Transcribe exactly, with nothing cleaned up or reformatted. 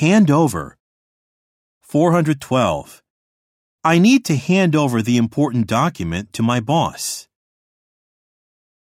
Hand over. four hundred twelve. I need to hand over the important document to my boss.